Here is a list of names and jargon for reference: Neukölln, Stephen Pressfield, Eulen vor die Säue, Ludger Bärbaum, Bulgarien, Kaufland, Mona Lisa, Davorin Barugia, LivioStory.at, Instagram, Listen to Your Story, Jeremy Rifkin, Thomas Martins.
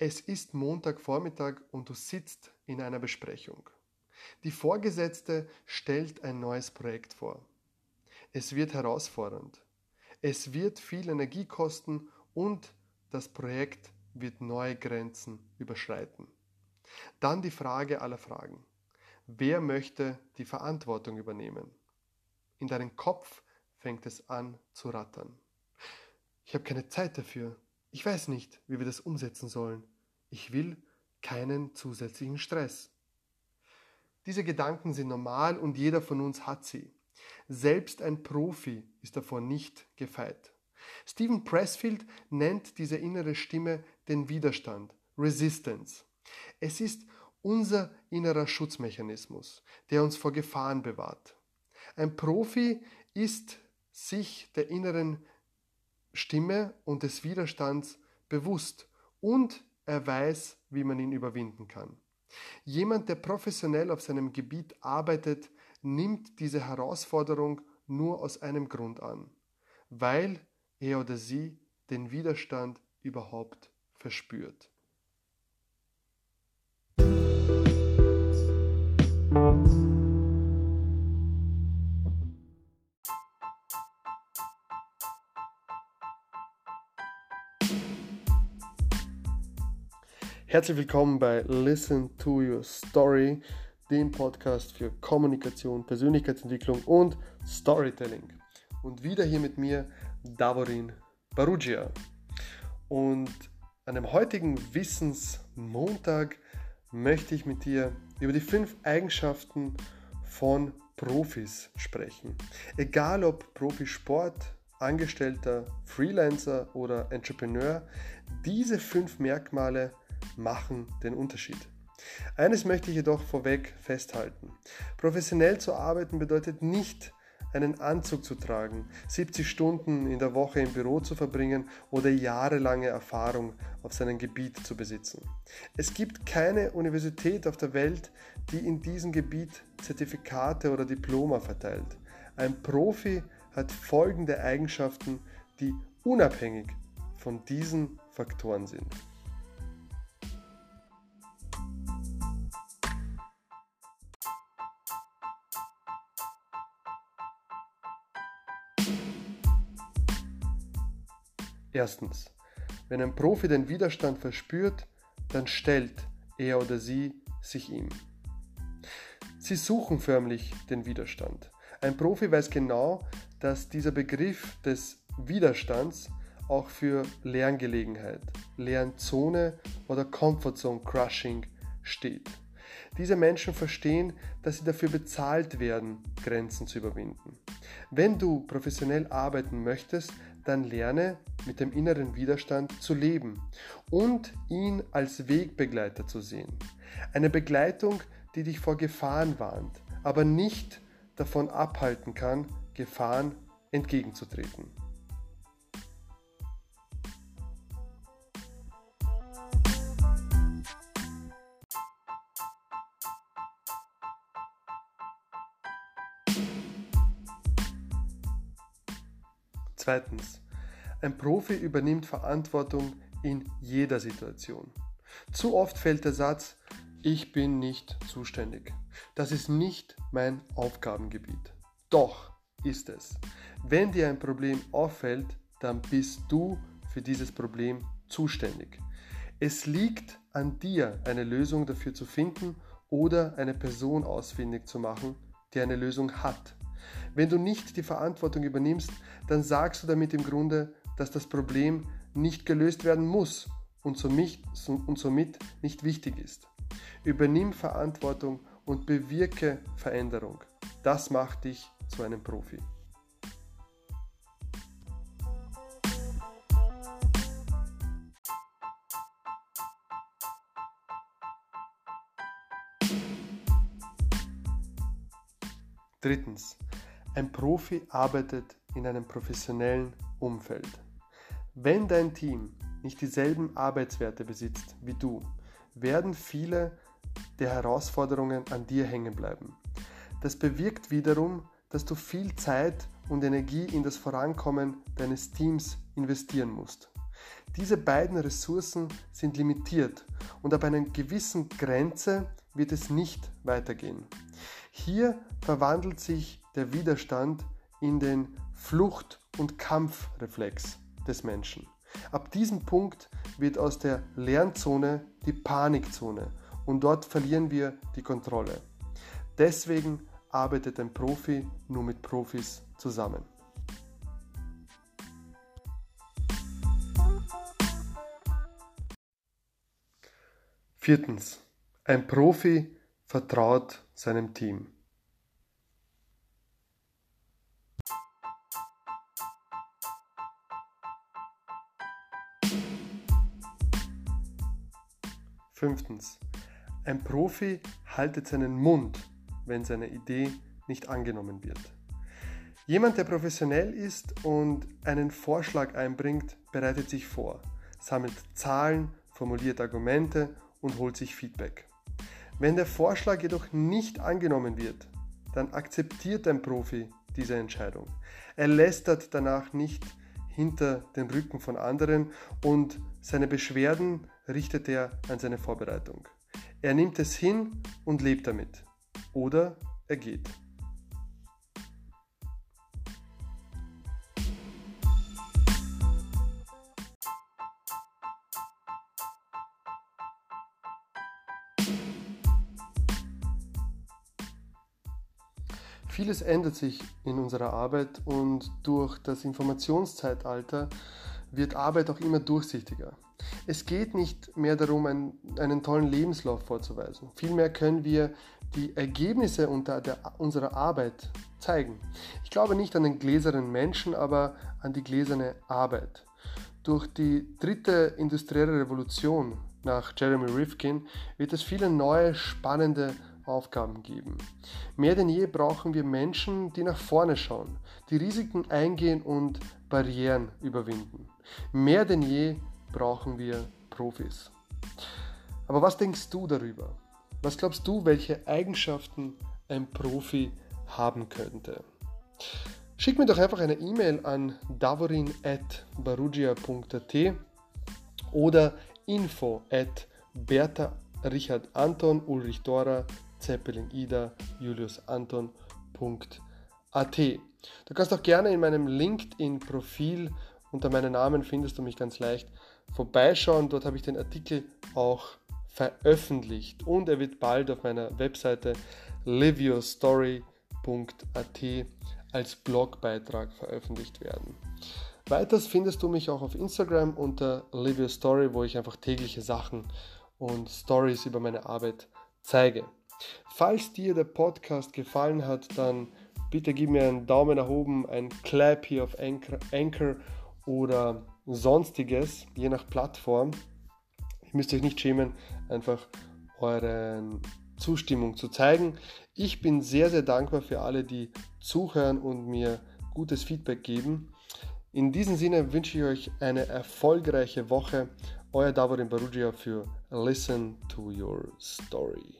Es ist Montagvormittag und du sitzt in einer Besprechung. Die Vorgesetzte stellt ein neues Projekt vor. Es wird herausfordernd. Es wird viel Energie kosten und das Projekt wird neue Grenzen überschreiten. Dann die Frage aller Fragen. Wer möchte die Verantwortung übernehmen? In deinem Kopf fängt es an zu rattern. Ich habe keine Zeit dafür. Ich weiß nicht, wie wir das umsetzen sollen. Ich will keinen zusätzlichen Stress. Diese Gedanken sind normal und jeder von uns hat sie. Selbst ein Profi ist davor nicht gefeit. Stephen Pressfield nennt diese innere Stimme den Widerstand, Resistance. Es ist unser innerer Schutzmechanismus, der uns vor Gefahren bewahrt. Ein Profi ist sich der inneren Stimme und des Widerstands bewusst und er weiß, wie man ihn überwinden kann. Jemand, der professionell auf seinem Gebiet arbeitet, nimmt diese Herausforderung nur aus einem Grund an, weil er oder sie den Widerstand überhaupt verspürt. Herzlich willkommen bei Listen to Your Story, dem Podcast für Kommunikation, Persönlichkeitsentwicklung und Storytelling. Und wieder hier mit mir Davorin Barugia. Und an dem heutigen Wissensmontag möchte ich mit dir über die 5 Eigenschaften von Profis sprechen. Egal ob Profisport, Angestellter, Freelancer oder Entrepreneur, diese 5 Merkmale machen den Unterschied. Eines möchte ich jedoch vorweg festhalten. Professionell zu arbeiten bedeutet nicht, einen Anzug zu tragen, 70 Stunden in der Woche im Büro zu verbringen oder jahrelange Erfahrung auf seinem Gebiet zu besitzen. Es gibt keine Universität auf der Welt, die in diesem Gebiet Zertifikate oder Diploma verteilt. Ein Profi hat folgende Eigenschaften, die unabhängig von diesen Faktoren sind. Erstens, wenn ein Profi den Widerstand verspürt, dann stellt er oder sie sich ihm. Sie suchen förmlich den Widerstand. Ein Profi weiß genau, dass dieser Begriff des Widerstands auch für Lerngelegenheit, Lernzone oder Comfortzone Crushing steht. Diese Menschen verstehen, dass sie dafür bezahlt werden, Grenzen zu überwinden. Wenn du professionell arbeiten möchtest, dann lerne, mit dem inneren Widerstand zu leben und ihn als Wegbegleiter zu sehen. Eine Begleitung, die dich vor Gefahren warnt, aber nicht davon abhalten kann, Gefahren entgegenzutreten. Zweitens, ein Profi übernimmt Verantwortung in jeder Situation. Zu oft fällt der Satz, ich bin nicht zuständig. Das ist nicht mein Aufgabengebiet. Doch ist es. Wenn dir ein Problem auffällt, dann bist du für dieses Problem zuständig. Es liegt an dir, eine Lösung dafür zu finden oder eine Person ausfindig zu machen, die eine Lösung hat. Wenn du nicht die Verantwortung übernimmst, dann sagst du damit im Grunde, dass das Problem nicht gelöst werden muss und somit nicht wichtig ist. Übernimm Verantwortung und bewirke Veränderung. Das macht dich zu einem Profi. Drittens, ein Profi arbeitet in einem professionellen Umfeld. Wenn dein Team nicht dieselben Arbeitswerte besitzt wie du, werden viele der Herausforderungen an dir hängen bleiben. Das bewirkt wiederum, dass du viel Zeit und Energie in das Vorankommen deines Teams investieren musst. Diese beiden Ressourcen sind limitiert und ab einer gewissen Grenze wird es nicht weitergehen. Hier verwandelt sich der Widerstand in den Flucht- und Kampfreflex des Menschen. Ab diesem Punkt wird aus der Lernzone die Panikzone und dort verlieren wir die Kontrolle. Deswegen arbeitet ein Profi nur mit Profis zusammen. Viertens. Ein Profi vertraut seinem Team. Fünftens. Ein Profi haltet seinen Mund, wenn seine Idee nicht angenommen wird. Jemand, der professionell ist und einen Vorschlag einbringt, bereitet sich vor, sammelt Zahlen, formuliert Argumente und holt sich Feedback. Wenn der Vorschlag jedoch nicht angenommen wird, dann akzeptiert ein Profi diese Entscheidung. Er lästert danach nicht hinter den Rücken von anderen und seine Beschwerden richtet er an seine Vorbereitung. Er nimmt es hin und lebt damit. Oder er geht. Vieles ändert sich in unserer Arbeit und durch das Informationszeitalter wird Arbeit auch immer durchsichtiger. Es geht nicht mehr darum, einen tollen Lebenslauf vorzuweisen. Vielmehr können wir die Ergebnisse unserer Arbeit zeigen. Ich glaube nicht an den gläsernen Menschen, aber an die gläserne Arbeit. Durch die dritte industrielle Revolution nach Jeremy Rifkin wird es viele neue, spannende Aufgaben geben. Mehr denn je brauchen wir Menschen, die nach vorne schauen, die Risiken eingehen und Barrieren überwinden. Mehr denn je brauchen wir Profis. Aber was denkst du darüber? Was glaubst du, welche Eigenschaften ein Profi haben könnte? Schick mir doch einfach eine E-Mail an davorin@barugia.at oder info@bertha-richard-anton-ulrich-dora-zeppelin-ida-julius-anton.at. Du kannst auch gerne in meinem LinkedIn-Profil unter meinen Namen findest du mich ganz leicht vorbeischauen. Dort habe ich den Artikel auch veröffentlicht und er wird bald auf meiner Webseite LivioStory.at als Blogbeitrag veröffentlicht werden. Weiters findest du mich auch auf Instagram unter LivioStory, wo ich einfach tägliche Sachen und Stories über meine Arbeit zeige. Falls dir der Podcast gefallen hat, dann bitte gib mir einen Daumen nach oben, ein Clap hier auf Anchor oder Sonstiges, je nach Plattform. Ihr müsst euch nicht schämen, einfach eure Zustimmung zu zeigen. Ich bin sehr, sehr dankbar für alle, die zuhören und mir gutes Feedback geben. In diesem Sinne wünsche ich euch eine erfolgreiche Woche. Euer Davorin Barugia für Listen to Your Story.